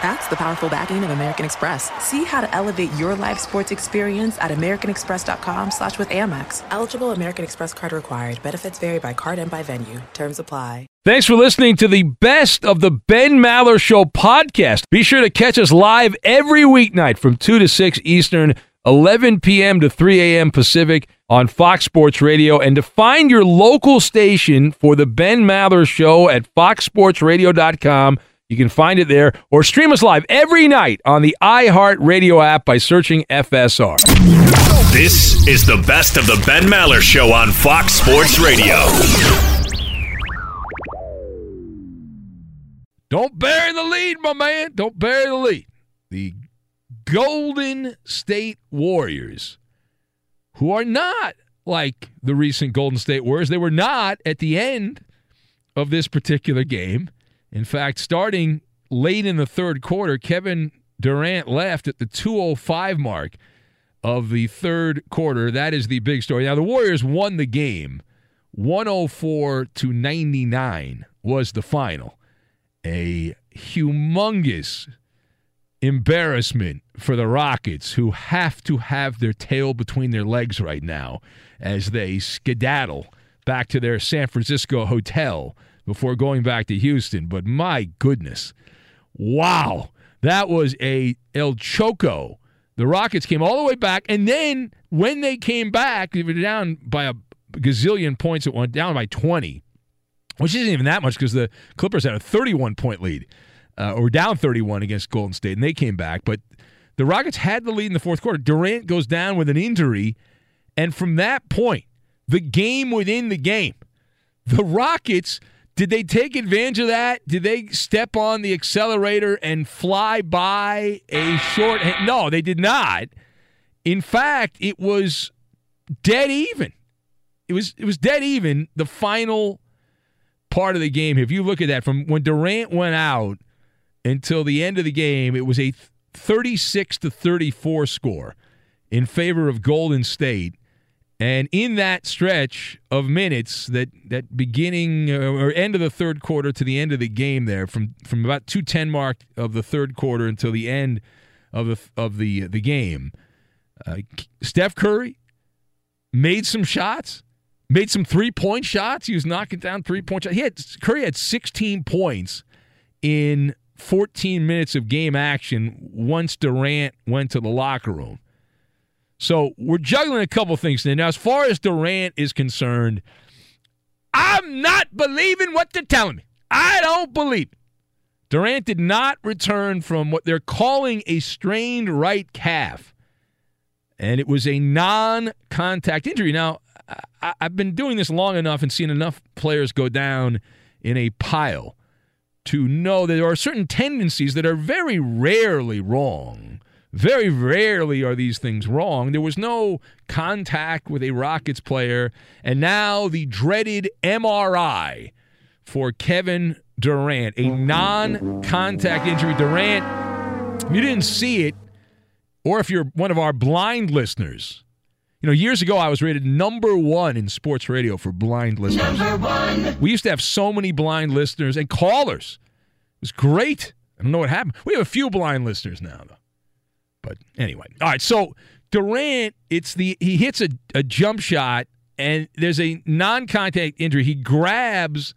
That's the powerful backing of American Express. See how to elevate your live sports experience at americanexpress.com/withAmex. Eligible American Express card required. Benefits vary by card and by venue. Terms apply. Thanks for listening to the best of the Ben Maller Show podcast. Be sure to catch us live every weeknight from 2 to 6 Eastern, 11 p.m. to 3 a.m. Pacific on Fox Sports Radio. And to find your local station for the Ben Maller Show at foxsportsradio.com. You can find it there or stream us live every night on the iHeartRadio app by searching FSR. This is the best of the Ben Maller Show on Fox Sports Radio. Don't bury the lead, my man. Don't bury the lead. The Golden State Warriors, who are not like the recent Golden State Warriors. They were not at the end of this particular game. In fact, starting late in the third quarter, Kevin Durant left at the 2:05 mark of the third quarter. That is the big story. Now, the Warriors won the game. 104-99 was the final. A humongous embarrassment for the Rockets, who have to have their tail between their legs right now as they skedaddle back to their San Francisco hotel before going back to Houston. But my goodness, wow, that was a El Choco. The Rockets came all the way back, and then when they came back, they were down by a gazillion points at one, down by 20, which isn't even that much because the Clippers had a 31-point lead, or down 31 against Golden State, and they came back. But the Rockets had the lead in the fourth quarter. Durant goes down with an injury, and from that point, the game within the game, the Rockets... Did they take advantage of that? Did they step on the accelerator and fly by a short? No, they did not. In fact, it was dead even. It was dead even the final part of the game. If you look at that, from when Durant went out until the end of the game, it was a 36-34 score in favor of Golden State. And in that stretch of minutes, that beginning or end of the third quarter to the end of the game there, from about 2:10 mark of the third quarter until the end of the game, Steph Curry made some shots, made some three-point shots. He was knocking down three-point shots. Curry had 16 points in 14 minutes of game action once Durant went to the locker room. So we're juggling a couple things there. Now, as far as Durant is concerned, I'm not believing what they're telling me. I don't believe it. Durant did not return from what they're calling a strained right calf, and it was a non-contact injury. Now, I've been doing this long enough and seen enough players go down in a pile to know that there are certain tendencies that are very rarely wrong. Very rarely are these things wrong. There was no contact with a Rockets player, and now the dreaded MRI for Kevin Durant, a non-contact injury. Durant, if you didn't see it, or if you're one of our blind listeners, you know, years ago I was rated #1 in sports radio for blind listeners. #1. We used to have so many blind listeners and callers. It was great. I don't know what happened. We have a few blind listeners now, though. But anyway, all right, so Durant, he hits a jump shot, and there's a non-contact injury. He grabs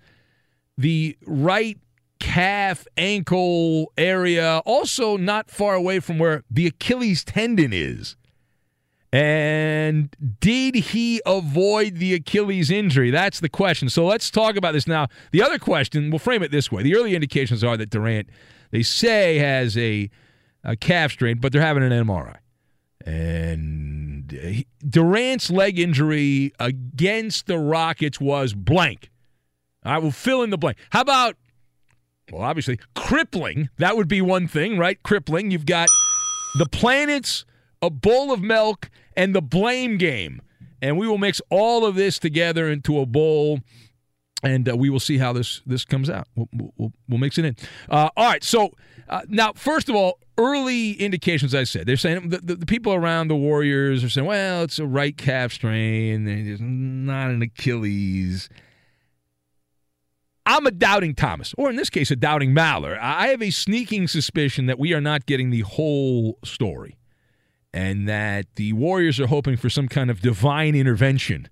the right calf, ankle area, also not far away from where the Achilles tendon is. And did he avoid the Achilles injury? That's the question. So let's talk about this now. The other question, we'll frame it this way. The early indications are that Durant, they say, has a calf strain, but they're having an MRI. And Durant's leg injury against the Rockets was blank. I will fill in the blank. How about, well, obviously, crippling. That would be one thing, right? Crippling. You've got the planets, a bowl of milk, and the blame game. And we will mix all of this together into a bowl, and we will see how this comes out. We'll mix it in. All right, so now, first of all, early indications, I said. They're saying the people around the Warriors are saying, well, it's a right calf strain, and it's not an Achilles. I'm a doubting Thomas, or in this case, a doubting Maller. I have a sneaking suspicion that we are not getting the whole story and that the Warriors are hoping for some kind of divine intervention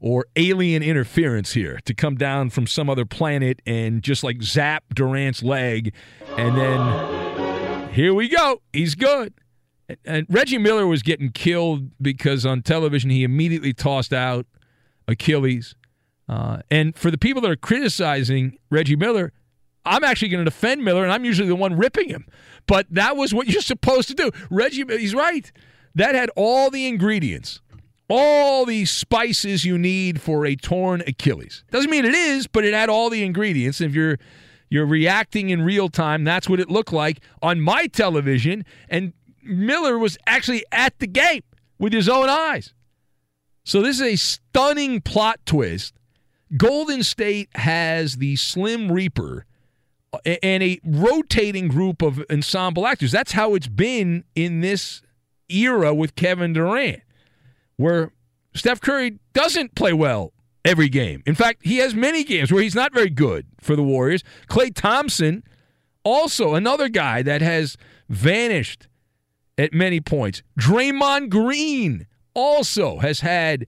or alien interference here to come down from some other planet and just like zap Durant's leg, and then here we go, he's good. And Reggie Miller was getting killed because on television he immediately tossed out Achilles. And for the people that are criticizing Reggie Miller, I'm actually going to defend Miller, and I'm usually the one ripping him. But that was what you're supposed to do. Reggie, he's right. That had all the ingredients, all the spices you need for a torn Achilles. Doesn't mean it is, but it had all the ingredients. If you're reacting in real time, that's what it looked like on my television. And Miller was actually at the game with his own eyes. So this is a stunning plot twist. Golden State has the Slim Reaper and a rotating group of ensemble actors. That's how it's been in this era with Kevin Durant, where Steph Curry doesn't play well every game. In fact, he has many games where he's not very good for the Warriors. Klay Thompson, also another guy that has vanished at many points. Draymond Green also has had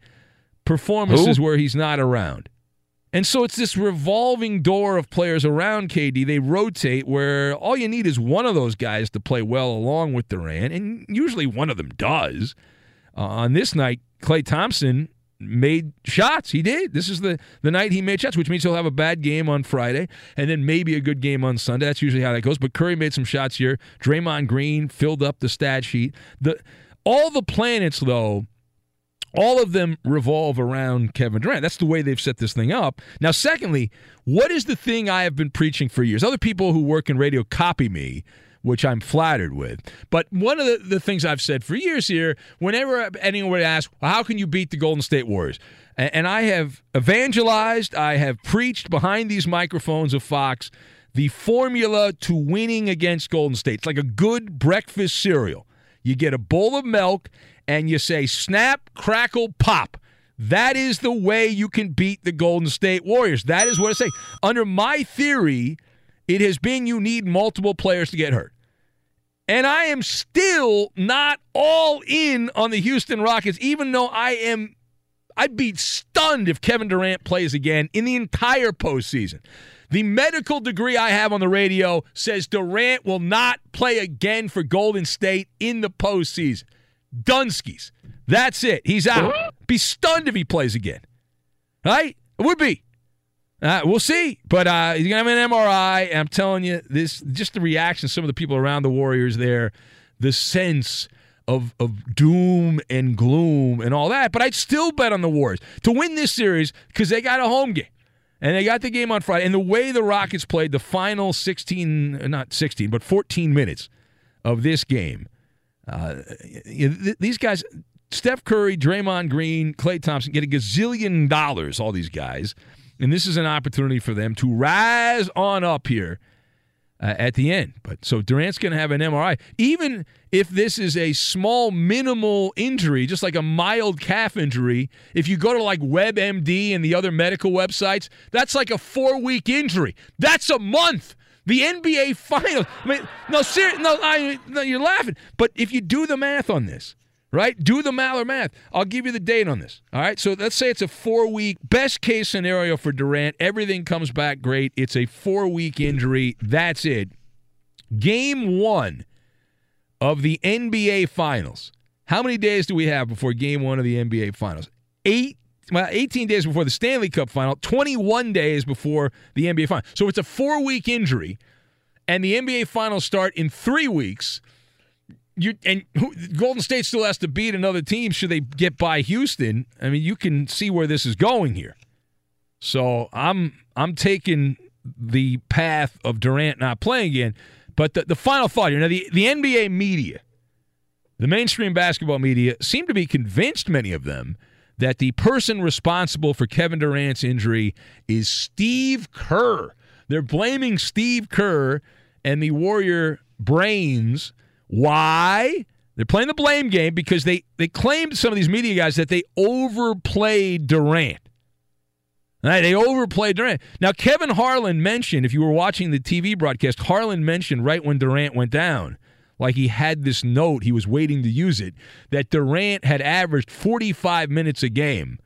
performances where he's not around. And so it's this revolving door of players around KD. They rotate where all you need is one of those guys to play well along with Durant, and usually one of them does. On this night, Klay Thompson made shots. He did. This is the night he made shots, which means he'll have a bad game on Friday and then maybe a good game on Sunday. That's usually how that goes. But Curry made some shots here. Draymond Green filled up the stat sheet. All the planets, though, all of them revolve around Kevin Durant. That's the way they've set this thing up. Now, secondly, what is the thing I have been preaching for years? Other people who work in radio copy me, which I'm flattered with. But one of the things I've said for years here, whenever anyone asks, well, how can you beat the Golden State Warriors? And I have evangelized, I have preached behind these microphones of Fox the formula to winning against Golden State. It's like a good breakfast cereal. You get a bowl of milk, and you say, snap, crackle, pop. That is the way you can beat the Golden State Warriors. That is what I say. Under my theory, it has been you need multiple players to get hurt. And I am still not all in on the Houston Rockets, even though I'd be stunned if Kevin Durant plays again in the entire postseason. The medical degree I have on the radio says Durant will not play again for Golden State in the postseason. Dunskies. That's it. He's out. Be stunned if he plays again. Right? It would be. We'll see. But he's going to have an MRI. And I'm telling you, this just the reaction of some of the people around the Warriors there, the sense of doom and gloom and all that. But I'd still bet on the Warriors to win this series because they got a home game. And they got the game on Friday. And the way the Rockets played the final 14 minutes of this game, these guys, Steph Curry, Draymond Green, Klay Thompson, get a gazillion dollars, all these guys. And this is an opportunity for them to rise on up here at the end. But so Durant's going to have an MRI. Even if this is a small, minimal injury, just like a mild calf injury, if you go to like WebMD and the other medical websites, that's like a 4-week injury. That's a month. The NBA Finals. I mean, no, you're laughing. But if you do the math on this, right? Do the Maller math. I'll give you the date on this. All right? So let's say it's a 4-week best case scenario for Durant. Everything comes back great. It's a 4-week injury. That's it. Game 1 of the NBA Finals. How many days do we have before Game 1 of the NBA Finals? 18 days before the Stanley Cup Final, 21 days before the NBA Finals. So it's a 4-week injury, and the NBA Finals start in 3 weeks. Golden State still has to beat another team should they get by Houston. I mean, you can see where this is going here. So I'm taking the path of Durant not playing again. But the final thought here, now the NBA media, the mainstream basketball media, seem to be convinced, many of them, that the person responsible for Kevin Durant's injury is Steve Kerr. They're blaming Steve Kerr and the Warrior brains. Why? They're playing the blame game because they claimed, some of these media guys, that they overplayed Durant. Right? They overplayed Durant. Now, Kevin Harlan mentioned, if you were watching the TV broadcast, Harlan mentioned right when Durant went down, like he had this note, he was waiting to use it, that Durant had averaged 45 minutes a game,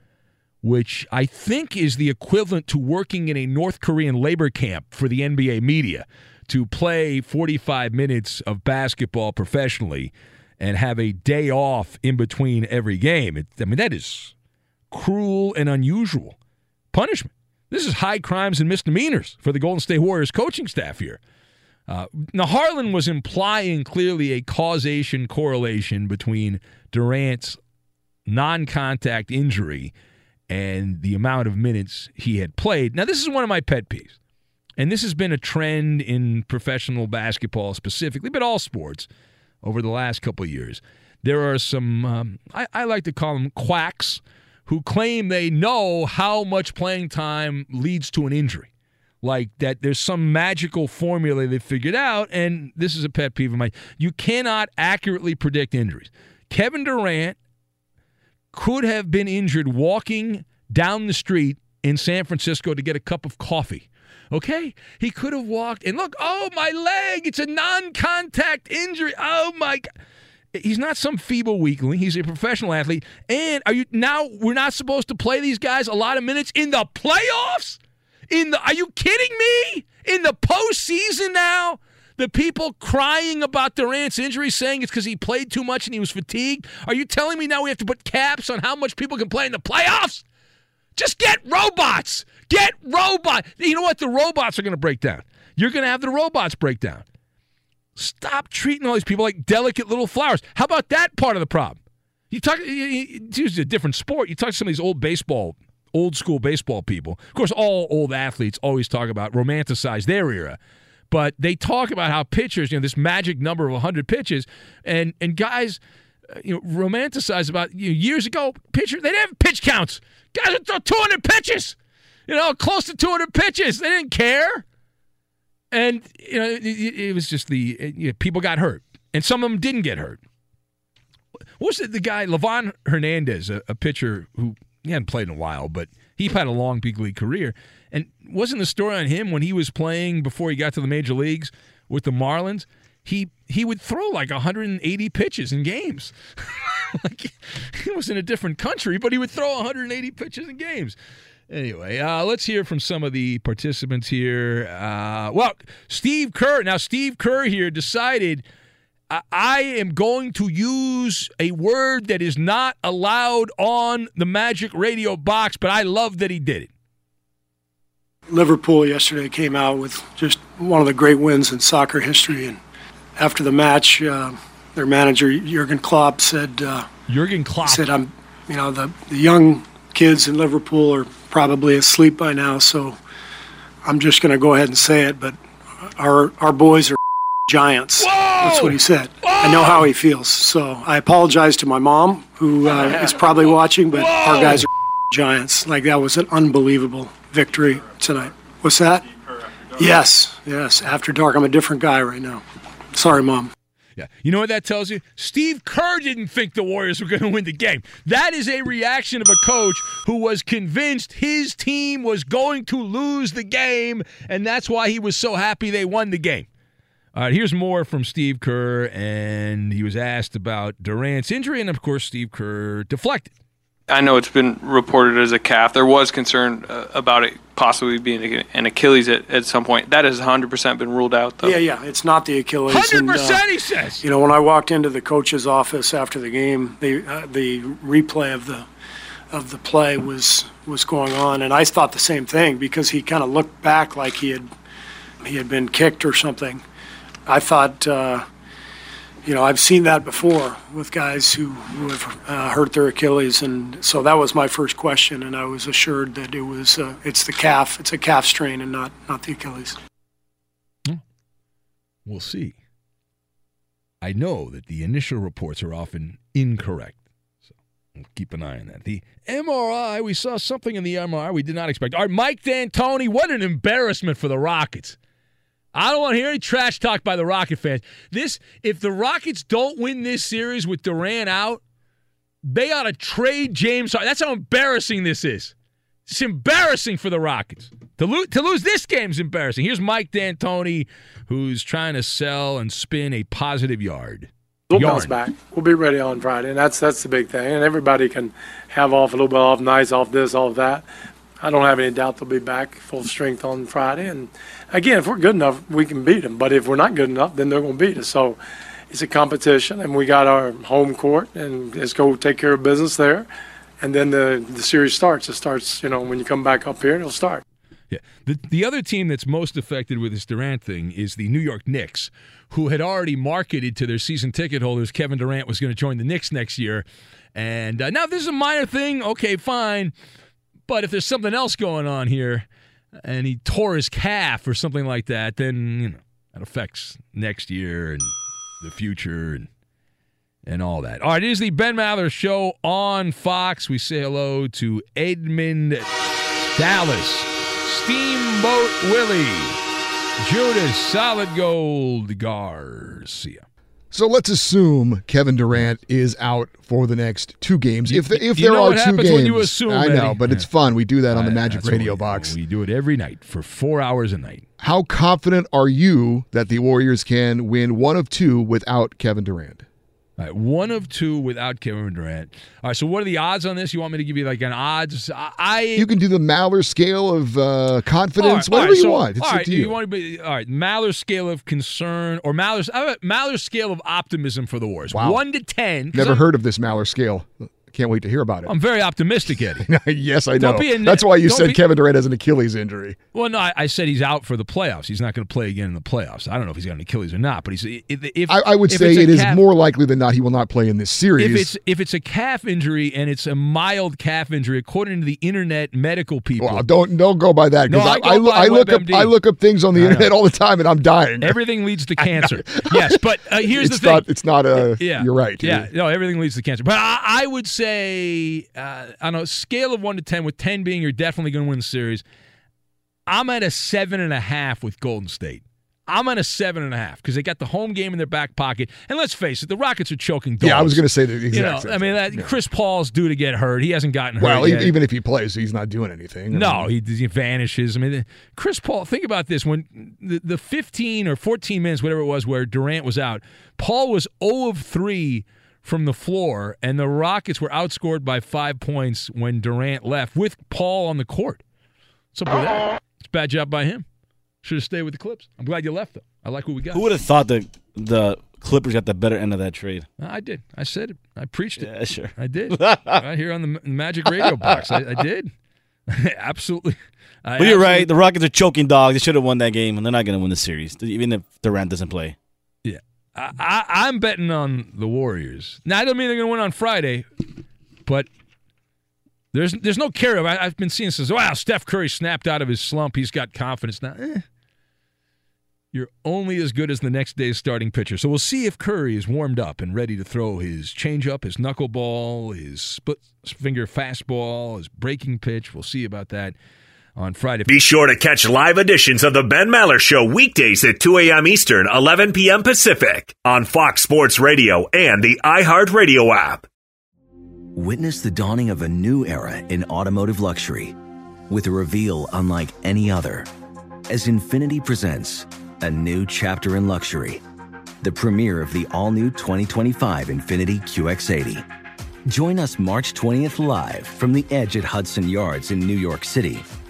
which I think is the equivalent to working in a North Korean labor camp for the NBA media, to play 45 minutes of basketball professionally and have a day off in between every game. That is cruel and unusual punishment. This is high crimes and misdemeanors for the Golden State Warriors coaching staff here. Now, Harlan was implying clearly a causation correlation between Durant's non-contact injury and the amount of minutes he had played. Now, this is one of my pet peeves. And this has been a trend in professional basketball specifically, but all sports over the last couple of years. There are some, I like to call them quacks, who claim they know how much playing time leads to an injury. Like that there's some magical formula they figured out, and this is a pet peeve of mine. You cannot accurately predict injuries. Kevin Durant could have been injured walking down the street in San Francisco to get a cup of coffee. Okay, he could have walked, and look, oh, my leg, it's a non-contact injury. Oh, my God. He's not some feeble weakling. He's a professional athlete. And we're not supposed to play these guys a lot of minutes in the playoffs? Are you kidding me? In the postseason now? The people crying about Durant's injury, saying it's because he played too much and he was fatigued? Are you telling me now we have to put caps on how much people can play in the playoffs? Just get robots. Get robots. You know what? The robots are going to break down. You're going to have the robots break down. Stop treating all these people like delicate little flowers. How about that part of the problem? It's usually a different sport. You talk to some of these old school baseball people. Of course, all old athletes always talk about, romanticize their era. But they talk about how pitchers, this magic number of 100 pitches, and guys romanticize about years ago, pitcher, they didn't have pitch counts. Guys would throw 200 pitches. Close to 200 pitches. They didn't care. And, it was just people got hurt. And some of them didn't get hurt. What was it, the guy, Levon Hernandez, a pitcher who he hadn't played in a while, but he had a long big league career. And wasn't the story on him when he was playing before he got to the major leagues with the Marlins? He would throw like 180 pitches in games. Like he was in a different country, but he would throw 180 pitches in games. Anyway, let's hear from some of the participants here. Well, Steve Kerr. Now, Steve Kerr here decided, I am going to use a word that is not allowed on the Magic Radio box, but I love that he did it. Liverpool yesterday came out with just one of the great wins in soccer history. And after the match, their manager, Jurgen Klopp, said, the young kids in Liverpool are probably asleep by now, so I'm just going to go ahead and say it, but our boys are giants. Whoa! That's what he said. Whoa! I know how he feels, so I apologize to my mom, who is probably watching, but Whoa! Our guys are giants. Like, that was an unbelievable victory tonight. What's that? Yes, after dark. I'm a different guy right now. Sorry, Mom. Yeah, you know what that tells you? Steve Kerr didn't think the Warriors were going to win the game. That is a reaction of a coach who was convinced his team was going to lose the game, and that's why he was so happy they won the game. All right, here's more from Steve Kerr, and he was asked about Durant's injury, and, of course, Steve Kerr deflected. I know it's been reported as a calf. There was concern about it possibly being an Achilles at some point. That has 100% been ruled out, though. Yeah, it's not the Achilles. 100%, and, he says. You know, when I walked into the coach's office after the game, the replay of the play was going on, and I thought the same thing because he kind of looked back like he had been kicked or something. I thought, I've seen that before with guys who have hurt their Achilles, and so that was my first question, and I was assured that it was it's the calf, it's a calf strain, and not the Achilles. We'll see. I know that the initial reports are often incorrect, so we'll keep an eye on that. The MRI, we saw something in the MRI we did not expect. All right, Mike D'Antoni, what an embarrassment for the Rockets. I don't want to hear any trash talk by the Rocket fans. If the Rockets don't win this series with Durant out, they ought to trade James Harden. That's how embarrassing this is. It's embarrassing for the Rockets. To lose this game is embarrassing. Here's Mike D'Antoni, who's trying to sell and spin a positive yarn. We'll bounce back. We'll be ready on Friday, and that's the big thing. And everybody can have off a little bit, off nights, off this, off that. I don't have any doubt they'll be back full strength on Friday. And, again, if we're good enough, we can beat them. But if we're not good enough, then they're going to beat us. So it's a competition, and we got our home court, and let's go take care of business there. And then the series starts. It starts, when you come back up here, it'll start. Yeah. The other team that's most affected with this Durant thing is the New York Knicks, who had already marketed to their season ticket holders Kevin Durant was going to join the Knicks next year. And now this is a minor thing. Okay, fine. But if there's something else going on here and he tore his calf or something like that, then, that affects next year and the future and all that. All right, it is the Ben Maller Show on Fox. We say hello to Edmund Dallas, Steamboat Willie, Judas, Solid Gold, Garcia. So let's assume Kevin Durant is out for the next two games. If there are two games, when you assume, I know, but it's fun. We do that on the Magic Radio box. We do it every night for 4 hours a night. How confident are you that the Warriors can win one of two without Kevin Durant? All right, one of two without Kevin Durant. All right, so what are the odds on this? You want me to give you like an odds? You can do the Maller scale of confidence, whatever you want. It's all right, you want to be all right. Maller scale of concern or Maller scale of optimism for the Warriors. Wow. 1 to 10. Never heard of this Maller scale. Can't wait to hear about it. I'm very optimistic, Eddie. Yes, I know. That's why you said Kevin Durant has an Achilles injury. Well, no, I said he's out for the playoffs. He's not going to play again in the playoffs. I don't know if he's got an Achilles or not, but I would say it is more likely than not he will not play in this series. If it's a calf injury and it's a mild calf injury, according to the internet medical people. Well, don't go by that because I look up things on the internet all the time and I'm dying. Everything leads to cancer. Yes, but here's the thing. You're right. Yeah, no, everything leads to cancer. But I would say. On a scale of 1 to 10, with 10 being you're definitely going to win the series, I'm at a 7.5 with Golden State. I'm on a 7.5 because they got the home game in their back pocket. And let's face it, the Rockets are choking dogs. Yeah, I was going to say the exact same. I mean, Chris Paul's due to get hurt. He hasn't gotten hurt yet. Even if he plays, he's not doing anything. No, he vanishes. I mean, Chris Paul, think about this. When the 15 or 14 minutes, whatever it was, where Durant was out, Paul was 0 of 3 from the floor, and the Rockets were outscored by 5 points when Durant left with Paul on the court. What's up with that? It's a bad job by him. Should have stayed with the Clips. I'm glad you left, though. I like what we got. Who would have thought that the Clippers got the better end of that trade? I did. I said it. I preached it. Yeah, sure. I did. Right here on the Magic Radio Box. I did. Absolutely. But you're right. The Rockets are choking dogs. They should have won that game, and they're not going to win the series, even if Durant doesn't play. Yeah. I'm betting on the Warriors. Now, I don't mean they're going to win on Friday, but there's no carry. I've been seeing this. Wow, Steph Curry snapped out of his slump. He's got confidence now. You're only as good as the next day's starting pitcher. So we'll see if Curry is warmed up and ready to throw his changeup, his knuckleball, his split-finger fastball, his breaking pitch. We'll see about that on Friday. Be sure to catch live editions of The Ben Maller Show weekdays at 2 a.m. Eastern, 11 p.m. Pacific on Fox Sports Radio and the iHeartRadio app. Witness the dawning of a new era in automotive luxury with a reveal unlike any other, as Infiniti presents a new chapter in luxury, the premiere of the all-new 2025 Infiniti QX80. Join us March 20th live from the Edge at Hudson Yards in New York City,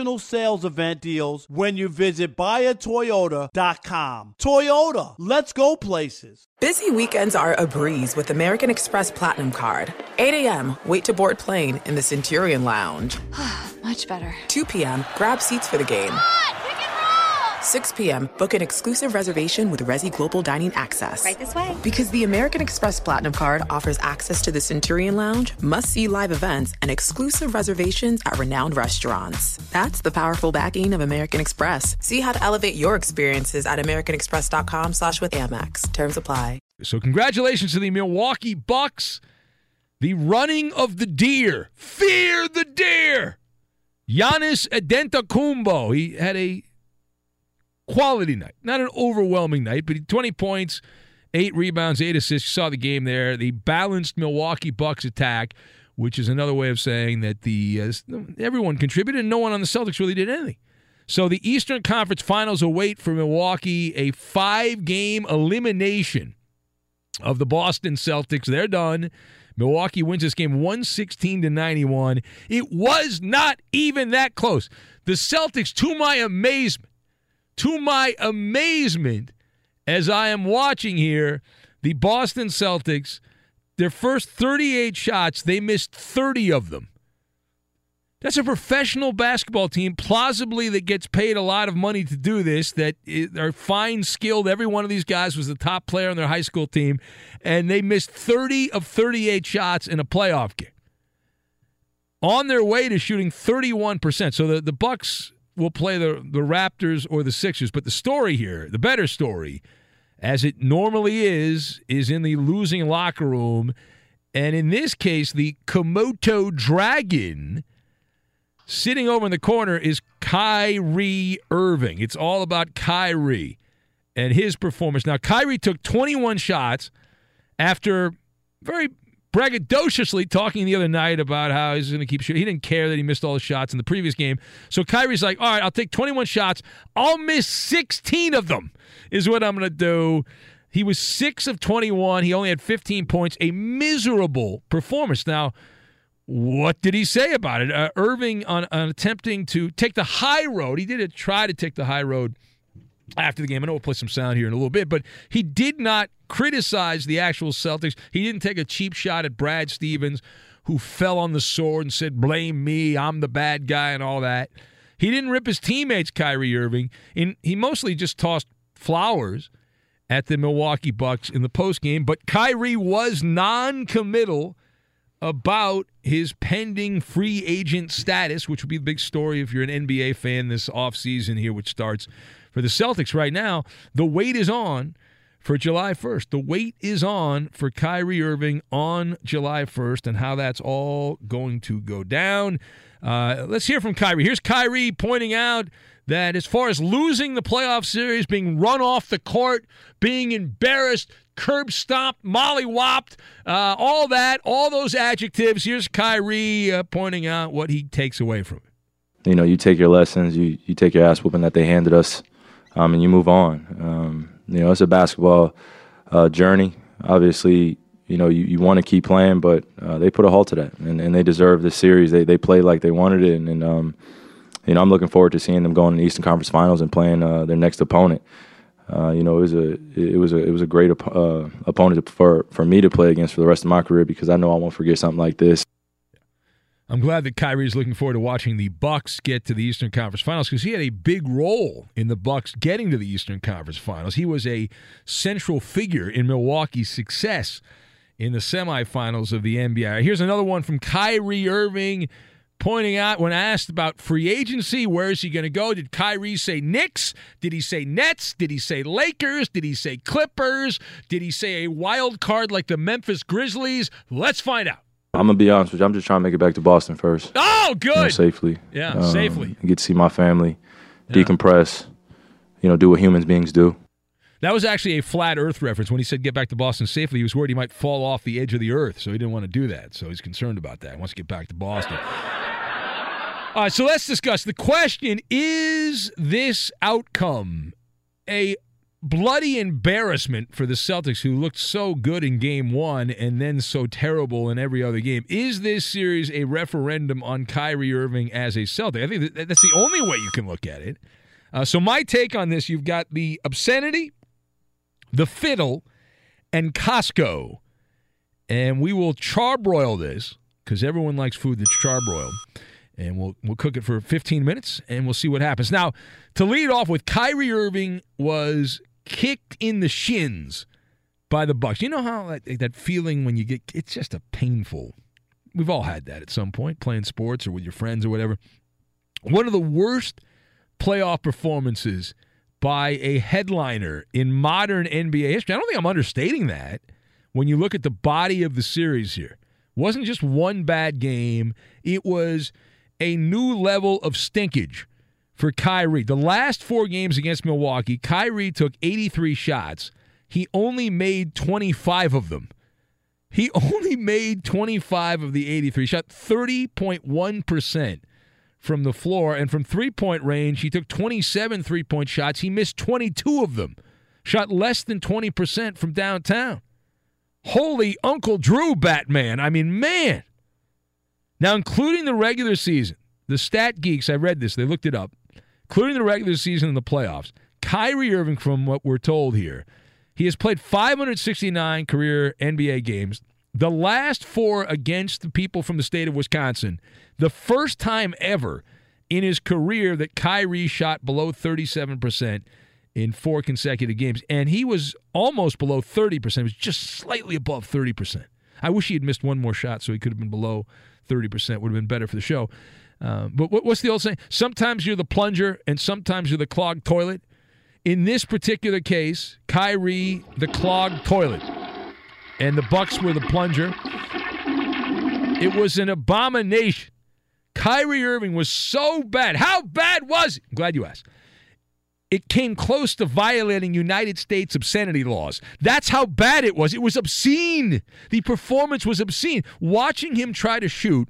national sales event deals when you visit buyatoyota.com. Toyota, let's go places. Busy weekends are a breeze with American Express Platinum Card. 8 a.m., wait to board plane in the Centurion Lounge. Much better. 2 p.m., grab seats for the game. 6 p.m., book an exclusive reservation with Resy Global Dining Access. Right this way. Because the American Express Platinum Card offers access to the Centurion Lounge, must-see live events, and exclusive reservations at renowned restaurants. That's the powerful backing of American Express. See how to elevate your experiences at americanexpress.com/withAmex. Terms apply. So congratulations to the Milwaukee Bucks. The running of the deer. Fear the deer. Giannis Antetokounmpo. He had a quality night. Not an overwhelming night, but 20 points, 8 rebounds, 8 assists. You saw the game there. The balanced Milwaukee Bucks attack, which is another way of saying that everyone contributed and no one on the Celtics really did anything. So the Eastern Conference Finals await for Milwaukee a 5-game elimination of the Boston Celtics. They're done. Milwaukee wins this game 116-91. It was not even that close. The Celtics, to my amazement, as I am watching here, the Boston Celtics, their first 38 shots, they missed 30 of them. That's a professional basketball team, plausibly, that gets paid a lot of money to do this, that are fine, skilled. Every one of these guys was the top player on their high school team, and they missed 30 of 38 shots in a playoff game. On their way to shooting 31%. So the Bucks will play the Raptors or the Sixers. But the story here, the better story, as it normally is in the losing locker room. And in this case, the Komodo Dragon sitting over in the corner is Kyrie Irving. It's all about Kyrie and his performance. Now, Kyrie took 21 shots after very braggadociously talking the other night about how he's going to keep shooting. He didn't care that he missed all the shots in the previous game. So Kyrie's like, all right, I'll take 21 shots. I'll miss 16 of them is what I'm going to do. He was 6 of 21. He only had 15 points. A miserable performance. Now, what did he say about it? Irving on attempting to take the high road. He did try to take the high road after the game. I know we'll play some sound here in a little bit, but he did not criticize the actual Celtics. He didn't take a cheap shot at Brad Stevens, who fell on the sword and said, blame me, I'm the bad guy and all that. He didn't rip his teammates, Kyrie Irving. And he mostly just tossed flowers at the Milwaukee Bucks in the postgame, but Kyrie was non-committal about his pending free agent status, which would be the big story if you're an NBA fan this offseason here, which starts for the Celtics right now. The wait is on for July 1st. The wait is on for Kyrie Irving on July 1st and how that's all going to go down. Let's hear from Kyrie. Here's Kyrie pointing out that as far as losing the playoff series, being run off the court, being embarrassed, curb stomped, molly-whopped, all that, all those adjectives, here's Kyrie pointing out what he takes away from it. You know, you take your lessons, you take your ass whooping that they handed us, and you move on. You know, it's a basketball journey. Obviously, you know, you want to keep playing, but they put a halt to that, and they deserve this series. They played like they wanted it, and you know, I'm looking forward to seeing them going to the Eastern Conference Finals and playing their next opponent. You know, it was a great opponent for me to play against for the rest of my career, because I know I won't forget something like this. I'm glad that Kyrie is looking forward to watching the Bucks get to the Eastern Conference Finals, because he had a big role in the Bucks getting to the Eastern Conference Finals. He was a central figure in Milwaukee's success in the semifinals of the NBA. Here's another one from Kyrie Irving pointing out, when asked about free agency, where is he going to go? Did Kyrie say Knicks? Did he say Nets? Did he say Lakers? Did he say Clippers? Did he say a wild card like the Memphis Grizzlies? Let's find out. I'm going to be honest with you. I'm just trying to make it back to Boston first. Oh, good. You know, safely. Yeah, safely. Get to see my family, decompress, you know, do what human beings do. That was actually a flat earth reference. When he said get back to Boston safely, he was worried he might fall off the edge of the earth, so he didn't want to do that. So he's concerned about that. He wants to get back to Boston. All right, so let's discuss. The question, is this outcome a bloody embarrassment for the Celtics, who looked so good in Game 1 and then so terrible in every other game. Is this series a referendum on Kyrie Irving as a Celtic? I think that's the only way you can look at it. So my take on this, you've got the obscenity, the fiddle, and Costco. And we will charbroil this, because everyone likes food that's charbroiled. And we'll cook it for 15 minutes, and we'll see what happens. Now, to lead off with, Kyrie Irving was kicked in the shins by the Bucks. You know how that feeling when you get – it's just a painful – we've all had that at some point, playing sports or with your friends or whatever. One of the worst playoff performances by a headliner in modern NBA history. I don't think I'm understating that when you look at the body of the series here. It wasn't just one bad game. It was – a new level of stinkage for Kyrie. The last four games against Milwaukee, Kyrie took 83 shots. He only made 25 of them. He only made 25 of the 83. Shot 30.1% from the floor. And from three-point range, he took 27 three-point shots. He missed 22 of them. Shot less than 20% from downtown. Holy Uncle Drew, Batman. I mean, man. Now, including the regular season, the stat geeks, I read this, they looked it up, including the regular season and the playoffs, Kyrie Irving, from what we're told here, he has played 569 career NBA games, the last four against the people from the state of Wisconsin, the first time ever in his career that Kyrie shot below 37% in four consecutive games, and he was almost below 30%, he was just slightly above 30%. I wish he had missed one more shot so he could have been below 30%. Would have been better for the show. But what's the old saying? Sometimes you're the plunger and sometimes you're the clogged toilet. In this particular case, Kyrie, the clogged toilet, and the Bucks were the plunger. It was an abomination. Kyrie Irving was so bad. How bad was it? I'm glad you asked. It came close to violating United States obscenity laws. That's how bad it was. It was obscene. The performance was obscene. Watching him try to shoot,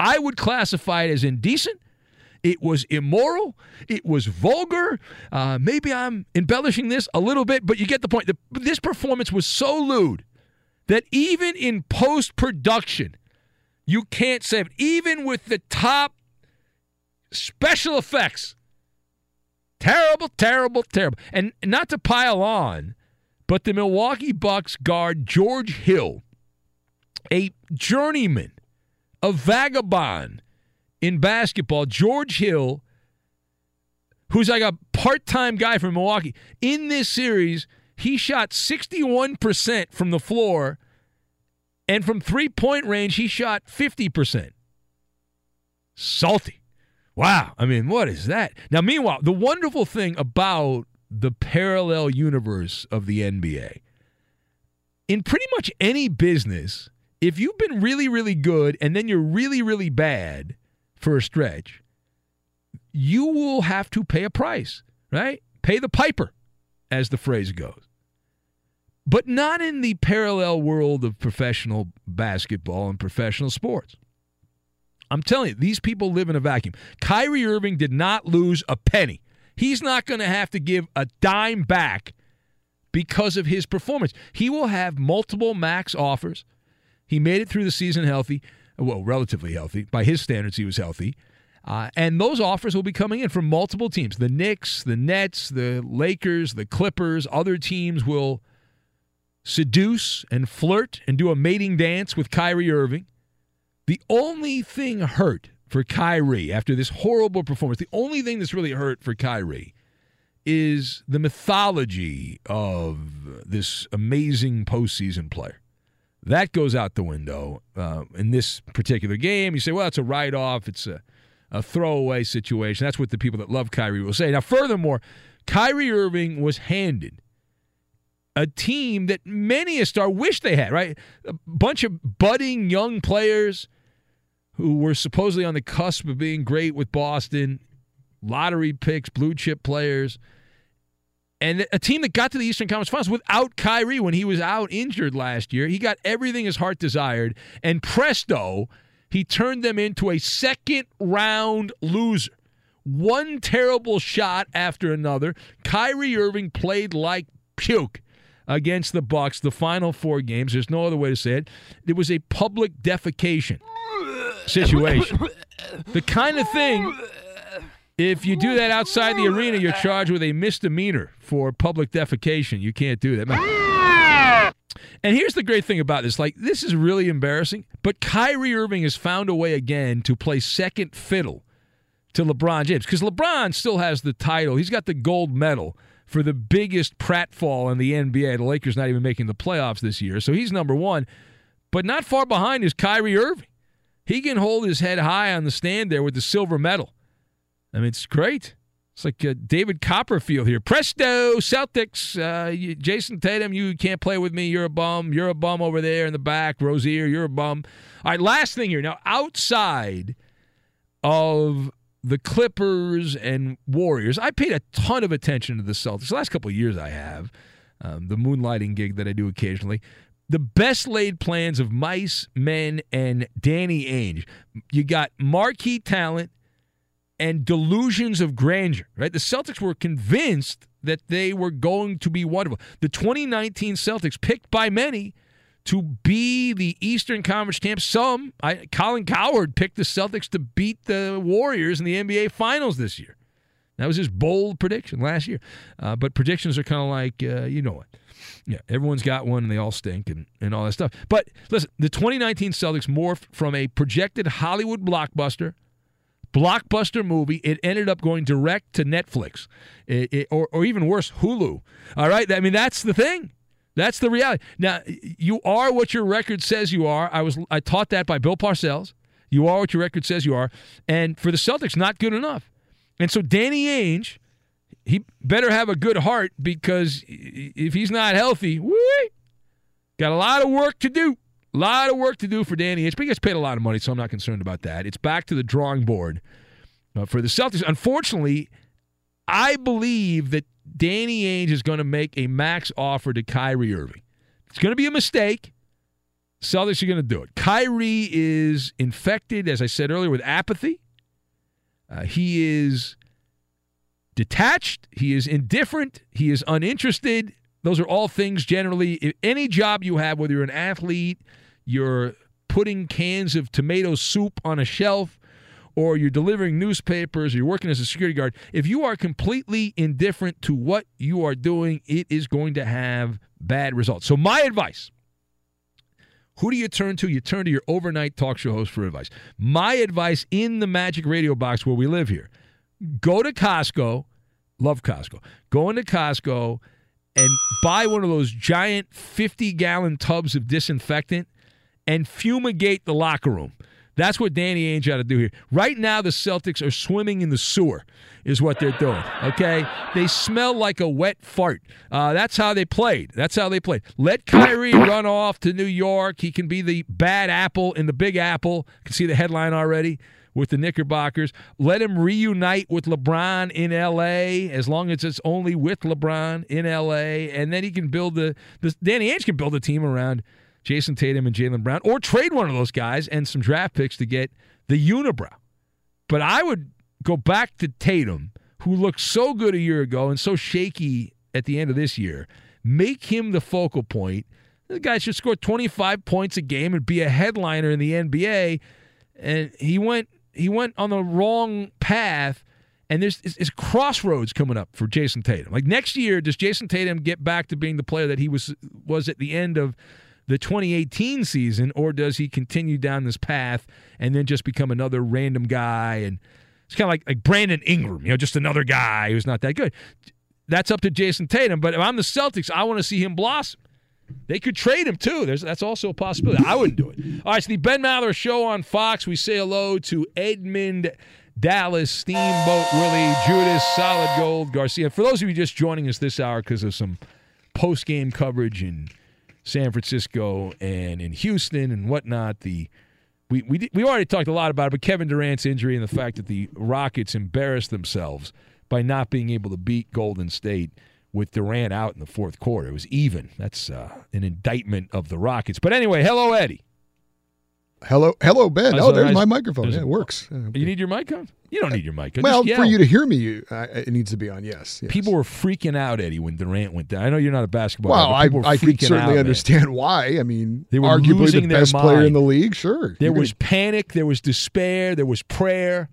I would classify it as indecent. It was immoral. It was vulgar. Maybe I'm embellishing this a little bit, but you get the point. This performance was so lewd that even in post-production, you can't save it. Even with the top special effects, terrible, terrible, terrible. And not to pile on, but the Milwaukee Bucks guard George Hill, a journeyman, a vagabond in basketball, George Hill, who's like a part-time guy from Milwaukee. In this series, he shot 61% from the floor, and from three-point range, he shot 50%. Salty. Wow. I mean, what is that? Now, meanwhile, the wonderful thing about the parallel universe of the NBA, in pretty much any business, if you've been really, really good and then you're really, really bad for a stretch, you will have to pay a price, right? Pay the piper, as the phrase goes. But not in the parallel world of professional basketball and professional sports. I'm telling you, these people live in a vacuum. Kyrie Irving did not lose a penny. He's not going to have to give a dime back because of his performance. He will have multiple max offers. He made it through the season healthy, well, relatively healthy. By his standards, he was healthy. And those offers will be coming in from multiple teams. The Knicks, the Nets, the Lakers, the Clippers, other teams will seduce and flirt and do a mating dance with Kyrie Irving. The only thing hurt for Kyrie after this horrible performance, the only thing that's really hurt for Kyrie is the mythology of this amazing postseason player. That goes out the window in this particular game. You say, well, it's a write-off. It's a throwaway situation. That's what the people that love Kyrie will say. Now, furthermore, Kyrie Irving was handed a team that many a star wished they had, right? A bunch of budding young players who were supposedly on the cusp of being great with Boston, lottery picks, blue-chip players, and a team that got to the Eastern Conference Finals without Kyrie when he was out injured last year. He got everything his heart desired, and presto, he turned them into a second-round loser. one terrible shot after another. Kyrie Irving played like puke against the Bucks the final four games. There's no other way to say it. It was a public defecation situation. The kind of thing, if you do that outside the arena, you're charged with a misdemeanor for public defecation. You can't do that. And here's the great thing about this. Like, this is really embarrassing, but Kyrie Irving has found a way again to play second fiddle to LeBron James, because LeBron still has the title. He's got the gold medal for the biggest pratfall in the NBA. The Lakers not even making the playoffs this year, so he's number one. But not far behind is Kyrie Irving. He can hold his head high on the stand there with the silver medal. I mean, it's great. It's like David Copperfield here. Presto, Celtics. Jason Tatum, you can't play with me. You're a bum. You're a bum over there in the back. Rozier, you're a bum. All right, last thing here. Now, outside of the Clippers and Warriors, I paid a ton of attention to the Celtics. The last couple of years I have. The moonlighting gig that I do occasionally. The best laid plans of mice, men, and Danny Ainge. You got marquee talent and delusions of grandeur, right? The Celtics were convinced that they were going to be wonderful. The 2019 Celtics, picked by many to be the Eastern Conference champs. Colin Cowherd picked the Celtics to beat the Warriors in the NBA Finals this year. That was his bold prediction last year. But predictions are kind of like, you know what. Yeah, everyone's got one, and they all stink and all that stuff. But listen, the 2019 Celtics morphed from a projected Hollywood blockbuster movie. It ended up going direct to Netflix, or even worse, Hulu. All right? I mean, that's the thing. That's the reality. Now, you are what your record says you are. I taught that by Bill Parcells. You are what your record says you are. And for the Celtics, not good enough. And so Danny Ainge, he better have a good heart, because if he's not healthy, got a lot of work to do. A lot of work to do for Danny Ainge. But he gets paid a lot of money, so I'm not concerned about that. It's back to the drawing board for the Celtics. Unfortunately, I believe that Danny Ainge is going to make a max offer to Kyrie Irving. It's going to be a mistake. Celtics are going to do it. Kyrie is infected, as I said earlier, with apathy. He is detached. He is indifferent. He is uninterested. Those are all things generally. Any job you have, whether you're an athlete, you're putting cans of tomato soup on a shelf, or you're delivering newspapers, or you're working as a security guard, if you are completely indifferent to what you are doing, it is going to have bad results. So my advice, who do you turn to? You turn to your overnight talk show host for advice. My advice in the Magic Radio Box where we live here, go to Costco, love Costco, go into Costco and buy one of those giant 50-gallon tubs of disinfectant and fumigate the locker room. That's what Danny Ainge ought to do here. Right now, the Celtics are swimming in the sewer is what they're doing, okay? They smell like a wet fart. That's how they played. Let Kyrie run off to New York. He can be the bad apple in the Big Apple. You can see the headline already with the Knickerbockers. Let him reunite with LeBron in L.A., as long as it's only with LeBron in L.A., and then he can build Danny Ainge can build a team around Jason Tatum and Jaylen Brown, or trade one of those guys and some draft picks to get the unibrow. But I would go back to Tatum, who looked so good a year ago and so shaky at the end of this year. Make him the focal point. The guy should score 25 points a game and be a headliner in the NBA. And he went on the wrong path, and there's crossroads coming up for Jason Tatum. Like, next year, does Jason Tatum get back to being the player that he was at the end of the 2018 season, or does he continue down this path and then just become another random guy? And it's kind of like Brandon Ingram, just another guy who's not that good. That's up to Jason Tatum. But if I'm the Celtics, I want to see him blossom. They could trade him, too. That's also a possibility. I wouldn't do it. All right, so the Ben Maller Show on Fox. We say hello to Edmund, Dallas, Steamboat Willie, Judas, Solid Gold, Garcia. For those of you just joining us this hour because of some post-game coverage in San Francisco and in Houston and whatnot, we already talked a lot about it, but Kevin Durant's injury and the fact that the Rockets embarrassed themselves by not being able to beat Golden State with Durant out in the fourth quarter. It was even. That's an indictment of the Rockets. But anyway, hello, Eddie. Hello, Ben. Oh, there's my microphone. Yeah, it works. You need your mic on? You don't need your mic on. Well, for you to hear me, it needs to be on, yes. People were freaking out, Eddie, when Durant went down. I know you're not a basketball player. Well, I can certainly understand why. I mean, they were arguably the best player in the league, sure. There was panic. There was despair. There was prayer.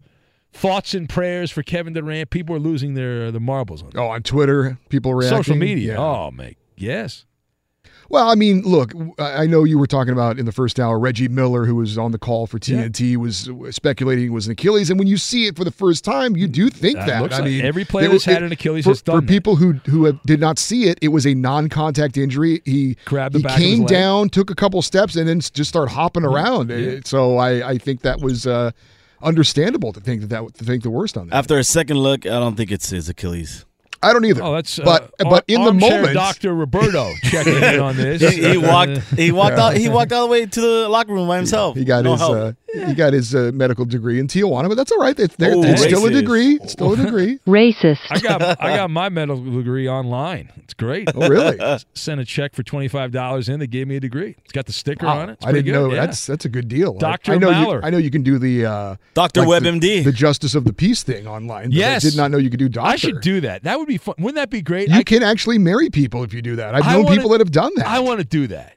Thoughts and prayers for Kevin Durant. People were losing their marbles on it. Oh, on Twitter, people reacting. Social media. Yeah. Oh, man. Yes. Well, I mean, look, I know you were talking about in the first hour, Reggie Miller, who was on the call for TNT, was speculating it was an Achilles. And when you see it for the first time, you do think that. Looks like every player that's had an Achilles has done that. For people who did not see it, it was a non-contact injury. He grabbed the back of his leg, came down, took a couple steps, and then just started hopping around. Yeah. So I think that was understandable to think the worst on that. After a second look, I don't think it's his Achilles. I don't either. Oh, that's but in the moment, Dr. Roberto checking in on this. He walked all the way to the locker room by himself. He got his medical degree in Tijuana, but that's all right. It's still a degree. It's still a degree. Racist. I got my medical degree online. It's great. Oh, really? Sent a check for $25 in. They gave me a degree. It's got the sticker on it. It's pretty good. I didn't know. Yeah. That's a good deal. Dr. Maller. I know you can do the Dr. WebMD, the Justice of the Peace thing online. Yes. I did not know you could do doctor. I should do that. That would be fun. Wouldn't that be great? You can actually marry people if you do that. I've known people that have done that. I want to do that.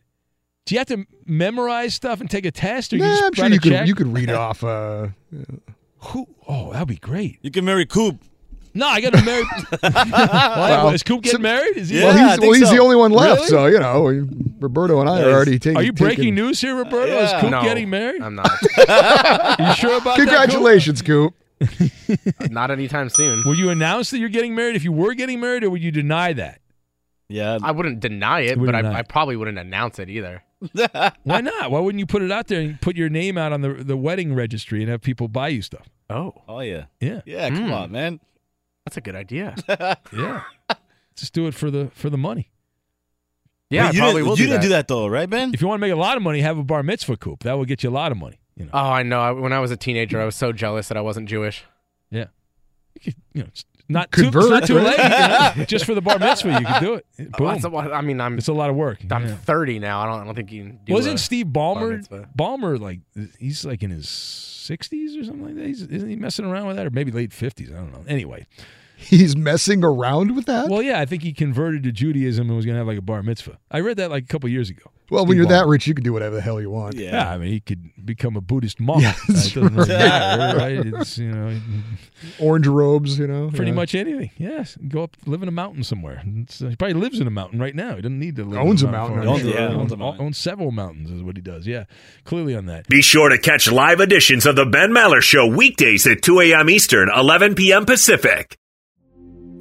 Do you have to memorize stuff and take a test? Or I'm sure you could read off. Who? Oh, that'd be great. You can marry Coop. No, I got to marry. Well, is Coop getting married? Is he? Yeah, he's the only one left. Really? So Roberto and I are already taking. Are you breaking news here, Roberto? Yeah. Is Coop getting marred? I'm not. You sure about that? Congratulations, Coop. Not anytime soon. Will you announce that you're getting married if you were getting married, or would you deny that? Yeah, I wouldn't deny it, I probably wouldn't announce it either. Why not? Why wouldn't you put it out there and put your name out on the wedding registry and have people buy you stuff? Oh yeah, yeah. Come on, man, that's a good idea. Yeah, just do it for the money. Yeah, well, you didn't do that though, right, Ben? If you want to make a lot of money, have a bar mitzvah, Coop. That will get you a lot of money. Oh, I know. When I was a teenager, I was so jealous that I wasn't Jewish. Yeah, it's not too late. Just for the bar mitzvah, you can do it. Boom. It's a lot of work. I'm 30 now. I don't think you can do it. Wasn't Steve Ballmer like he's like in his 60s or something like that? Isn't he messing around with that, or maybe late 50s? I don't know. Anyway, he's messing around with that. Well, yeah, I think he converted to Judaism and was going to have like a bar mitzvah. I read that like a couple years ago. Well, when you're that rich, you can do whatever the hell you want. Yeah, I mean, he could become a Buddhist monk. Yeah, right. It's, orange robes, pretty much anything. Yes, go up, live in a mountain somewhere. He probably lives in a mountain right now. He doesn't need to live. Owns in a mountain. Owns several mountains is what he does. Yeah, clearly on that. Be sure to catch live editions of the Ben Maller Show weekdays at 2 a.m. Eastern, 11 p.m. Pacific.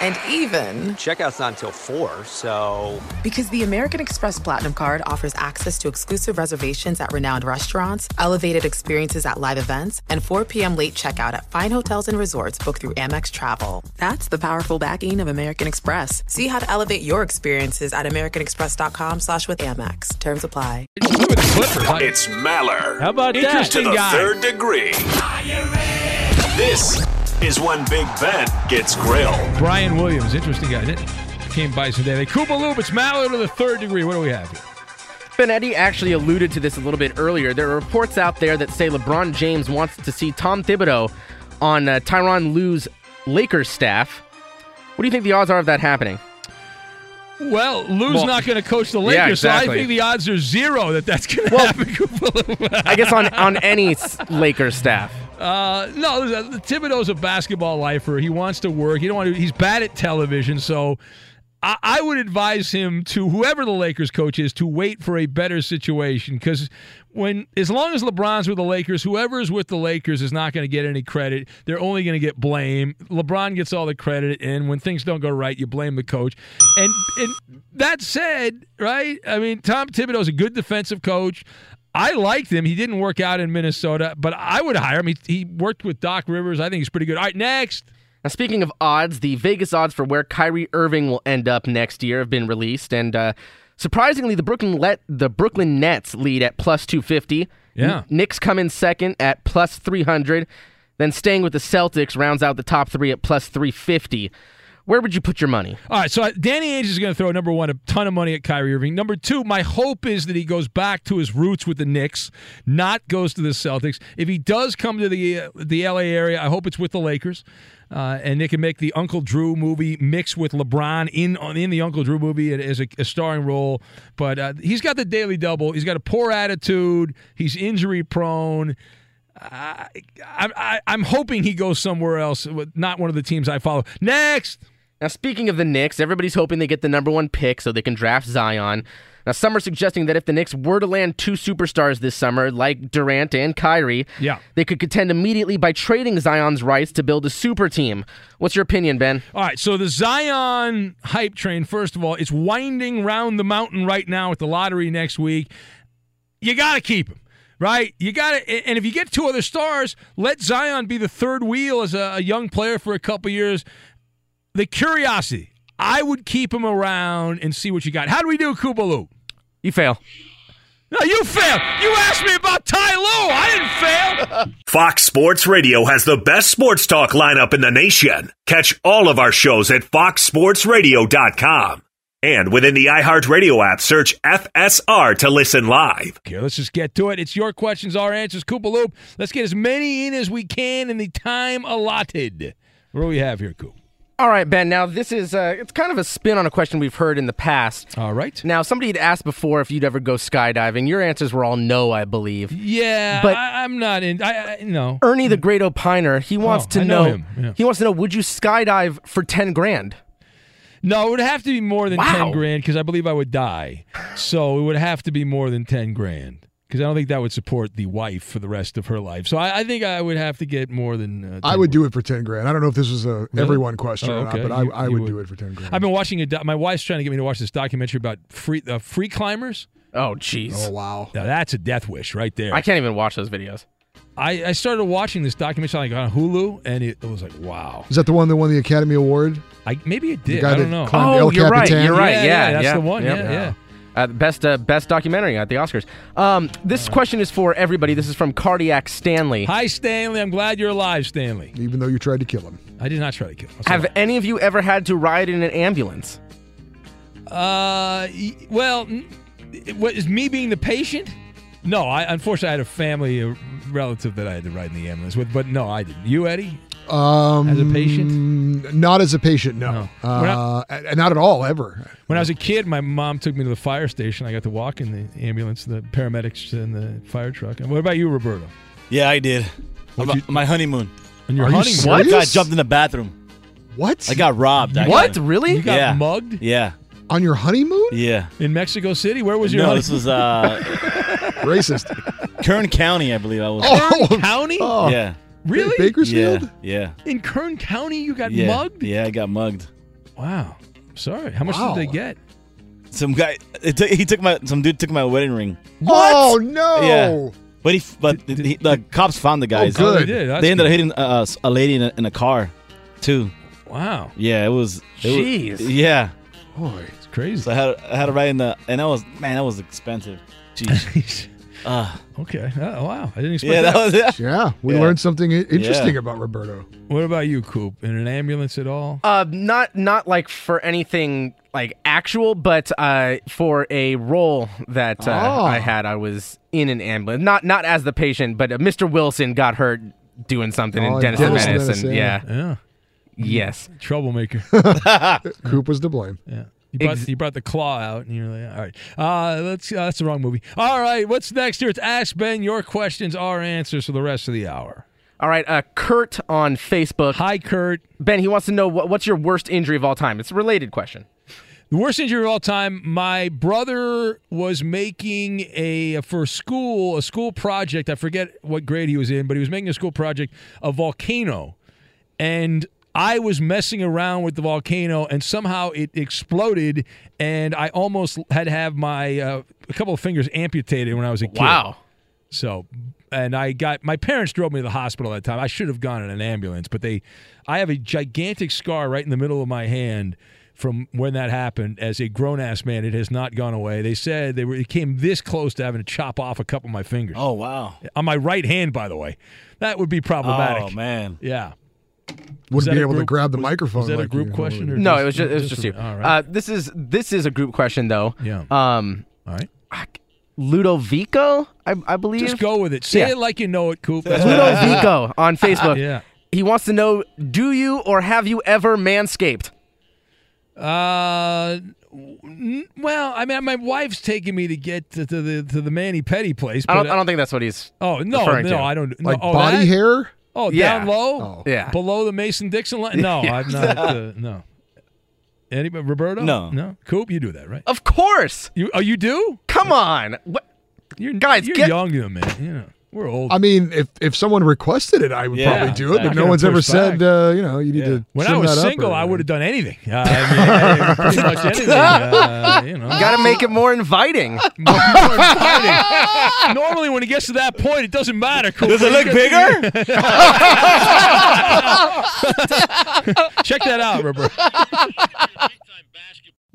And even, "Checkout's not until 4, so..." Because the American Express Platinum Card offers access to exclusive reservations at renowned restaurants, elevated experiences at live events, and 4 p.m. late checkout at fine hotels and resorts booked through Amex Travel. That's the powerful backing of American Express. See how to elevate your experiences at americanexpress.com/withAmex. Terms apply. It's Maller. How about that? Interesting to the guy. Third degree. This is when Big Ben gets grilled. Brian Williams, interesting guy. Came by today. They Kuba Lubitz, Maller to the third degree. What do we have here? Benetti actually alluded to this a little bit earlier. There are reports out there that say LeBron James wants to see Tom Thibodeau on Tyronn Lue's Lakers staff. What do you think the odds are of that happening? Well, Lou's not going to coach the Lakers, yeah, exactly. So I think the odds are 0 that that's going to happen. I guess on any Lakers staff. No, Thibodeau's a basketball lifer. He wants to work. He's bad at television, so I would advise him, to whoever the Lakers coach is, to wait for a better situation, because as long as LeBron's with the Lakers, whoever is with the Lakers is not going to get any credit. They're only going to get blame. LeBron gets all the credit, and when things don't go right, you blame the coach. And that said, right, I mean, Tom Thibodeau's a good defensive coach. I liked him. He didn't work out in Minnesota, but I would hire him. He worked with Doc Rivers. I think he's pretty good. All right, next. Now, speaking of odds, the Vegas odds for where Kyrie Irving will end up next year have been released, and surprisingly, the Brooklyn Nets lead at plus 250. Yeah. Knicks come in second at plus 300. Then staying with the Celtics rounds out the top 3 at plus 350. Where would you put your money? All right, so Danny Ainge is going to throw, number 1, a ton of money at Kyrie Irving. Number 2, my hope is that he goes back to his roots with the Knicks, not goes to the Celtics. If he does come to the LA area, I hope it's with the Lakers. And they can make the Uncle Drew movie mixed with LeBron in the Uncle Drew movie as a starring role. But he's got the daily double. He's got a poor attitude. He's injury prone. I'm hoping he goes somewhere else, not one of the teams I follow. Next! Now, speaking of the Knicks, everybody's hoping they get the number 1 pick so they can draft Zion. Now, some are suggesting that if the Knicks were to land 2 superstars this summer, like Durant and Kyrie, they could contend immediately by trading Zion's rights to build a super team. What's your opinion, Ben? All right, so the Zion hype train, first of all, it's winding round the mountain right now with the lottery next week. You got to keep him. Right, you got it. And if you get 2 other stars, let Zion be the third wheel as a young player for a couple years. The curiosity, I would keep him around and see what you got. How do we do, Kubalu? You fail. No, you failed. You asked me about Ty Lue. I didn't fail. Fox Sports Radio has the best sports talk lineup in the nation. Catch all of our shows at foxsportsradio.com. And within the iHeartRadio app, search FSR to listen live. Here, let's just get to it. It's your questions, our answers. Koopa Loop. Let's get as many in as we can in the time allotted. What do we have here, Coop? All right, Ben. Now, this is it's kind of a spin on a question we've heard in the past. All right. Now, somebody had asked before if you'd ever go skydiving. Your answers were all no, I believe. Yeah, but I'm not in. No. Ernie the Great Opiner, he wants to know. Yeah. He wants to know: would you skydive for $10,000? No, it would have to be more than $10,000 because I believe I would die. So it would have to be more than $10,000 because I don't think that would support the wife for the rest of her life. So I think I would have to get more than. I would do it for $10,000. I don't know if this was a everyone question or not, but I would do it for $10,000. I've been watching my wife's trying to get me to watch this documentary about free climbers. Oh, jeez. Oh, wow. Now that's a death wish right there. I can't even watch those videos. I started watching this documentary on Hulu, and it was like, wow. Is that the one that won the Academy Award? Maybe it did. I don't know. Oh, you're right. You're right. Yeah, that's the one. Yeah. Best documentary at the Oscars. This question is for everybody. This is from Cardiac Stanley. Hi, Stanley. I'm glad you're alive, Stanley. Even though you tried to kill him. I did not try to kill him. Have any of you ever had to ride in an ambulance? Is me being the patient? No, unfortunately, I had a family, a relative that I had to ride in the ambulance with, but no, I didn't. You, Eddie? As a patient? Not as a patient, no. Not at all, ever. When I was a kid, my mom took me to the fire station. I got to walk in the ambulance, the paramedics and the fire truck. And what about you, Roberto? Yeah, I did. My honeymoon. On your honeymoon? What? I jumped in the bathroom. What? I got robbed. What? Really? You got mugged? Yeah. On your honeymoon? Yeah. In Mexico City? Where was your honeymoon? No, this was... Racist. Kern County, I believe I was. Kern County? Oh. Yeah. Really? Bakersfield? Yeah. In Kern County, you got mugged? Yeah, I got mugged. Wow. Sorry. How much did they get? Some guy. Some dude took my wedding ring. What? Oh no. Yeah. But the cops found the guys. Oh, good. They ended up hitting a lady in a car, too. Wow. Yeah. It was. Jeez. Yeah. Boy, it's crazy. So I had to ride in the, and that was expensive. Jeez. Okay. Oh, wow. I didn't expect that. Yeah, we learned something interesting about Roberto. What about you, Coop? In an ambulance at all? Not like for anything like actual, but for a role that I had, I was in an ambulance. Not as the patient, but Mr. Wilson got hurt doing something in Dennis the Menace. Yeah. Yes. Troublemaker. Coop was to blame. Yeah. You brought the claw out, and you're like, all right. That's the wrong movie. All right, what's next here? It's Ask Ben. Your questions, our answers for the rest of the hour. All right, Kurt on Facebook. Hi, Kurt. Ben, he wants to know, what's your worst injury of all time? It's a related question. The worst injury of all time, my brother was making a school project. I forget what grade he was in, but he was making a school project, a volcano, and I was messing around with the volcano, and somehow it exploded, and I almost had to have my a couple of fingers amputated when I was a kid. Wow. So, and my parents drove me to the hospital that time. I should have gone in an ambulance, but I have a gigantic scar right in the middle of my hand from when that happened. As a grown-ass man, it has not gone away. They said it came this close to having to chop off a couple of my fingers. Oh, wow. On my right hand, by the way. That would be problematic. Oh, man. Yeah. Wouldn't be able to grab the microphone. Was that a group question? Or no, it was just you. All right. This is a group question, though. Yeah. All right. Ludovico, I believe. Just go with it. Say it like you know it, Coop. Ludovico on Facebook. Yeah. He wants to know, do you or have you ever manscaped? Well, I mean, my wife's taking me to get to the mani-pedi place. But I don't think that's what he's. Oh no, I don't. Like body hair. Oh, down low? Oh. Yeah. Below the Mason-Dixon line? No, I'm not. No. Anybody? Roberto? No. Coop, you do that, right? Of course. You do? Come on. What? You're younger, man. Yeah. We're old. I mean, if someone requested it, I would probably do it, but no one's ever said, you need to When I was single, I would have done anything. I mean, pretty much anything. You got to make it more inviting. Normally, when it gets to that point, it doesn't matter. Cool. Does it look bigger? Check that out, Robert.